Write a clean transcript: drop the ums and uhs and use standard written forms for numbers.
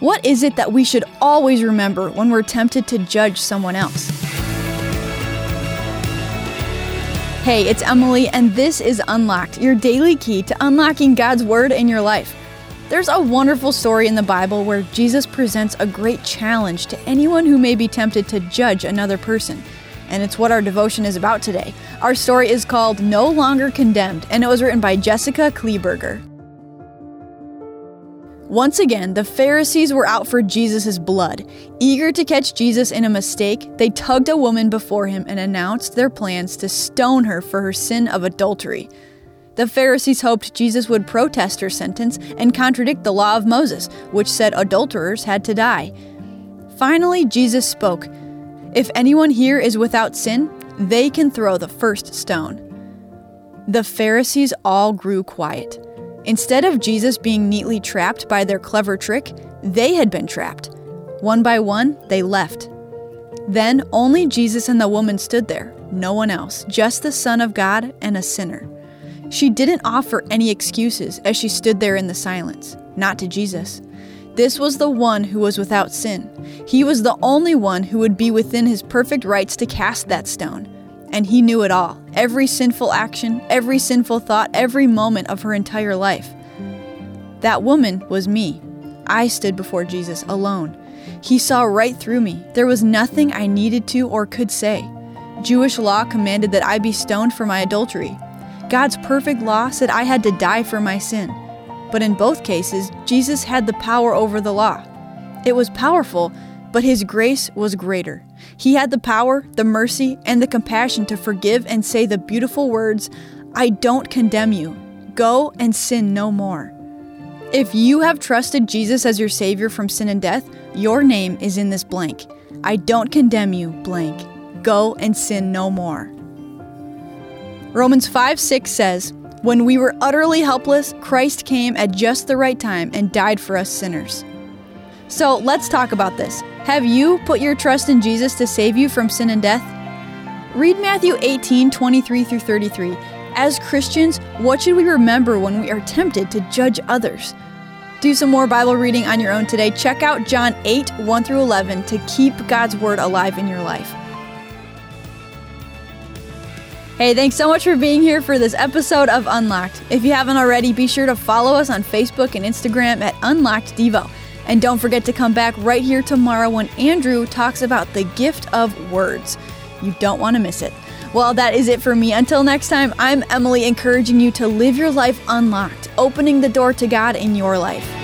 What is it that we should always remember when we're tempted to judge someone else? Hey, it's Emily, and this is Unlocked, your daily key to unlocking God's Word in your life. There's a wonderful story in the Bible where Jesus presents a great challenge to anyone who may be tempted to judge another person. And it's what our devotion is about today. Our story is called No Longer Condemned, and it was written by Jessica Kleberger. Once again, the Pharisees were out for Jesus' blood. Eager to catch Jesus in a mistake, they tugged a woman before him and announced their plans to stone her for her sin of adultery. The Pharisees hoped Jesus would protest her sentence and contradict the law of Moses, which said adulterers had to die. Finally, Jesus spoke, "If anyone here is without sin, they can throw the first stone." The Pharisees all grew quiet. Instead of Jesus being neatly trapped by their clever trick, they had been trapped. One by one, they left. Then only Jesus and the woman stood there, no one else, just the Son of God and a sinner. She didn't offer any excuses as she stood there in the silence, not to Jesus. This was the one who was without sin. He was the only one who would be within his perfect rights to cast that stone. And he knew it all, every sinful action, every sinful thought, every moment of her entire life. That woman was me. I stood before Jesus alone. He saw right through me. There was nothing I needed to or could say. Jewish law commanded that I be stoned for my adultery. God's perfect law said I had to die for my sin. But in both cases, Jesus had the power over the law. It was powerful, but his grace was greater. He had the power, the mercy, and the compassion to forgive and say the beautiful words, "I don't condemn you. Go and sin no more." If you have trusted Jesus as your Savior from sin and death, your name is in this blank. I don't condemn you, blank. Go and sin no more. Romans 5:6 says, "When we were utterly helpless, Christ came at just the right time and died for us sinners." So let's talk about this. Have you put your trust in Jesus to save you from sin and death? Read Matthew 18:23-33. As Christians, what should we remember when we are tempted to judge others? Do some more Bible reading on your own today. Check out John 8:1-11 to keep God's Word alive in your life. Hey, thanks so much for being here for this episode of Unlocked. If you haven't already, be sure to follow us on Facebook and Instagram at Unlocked Devo. And don't forget to come back right here tomorrow when Andrew talks about the gift of words. You don't want to miss it. Well, that is it for me. Until next time, I'm Emily, encouraging you to live your life unlocked, opening the door to God in your life.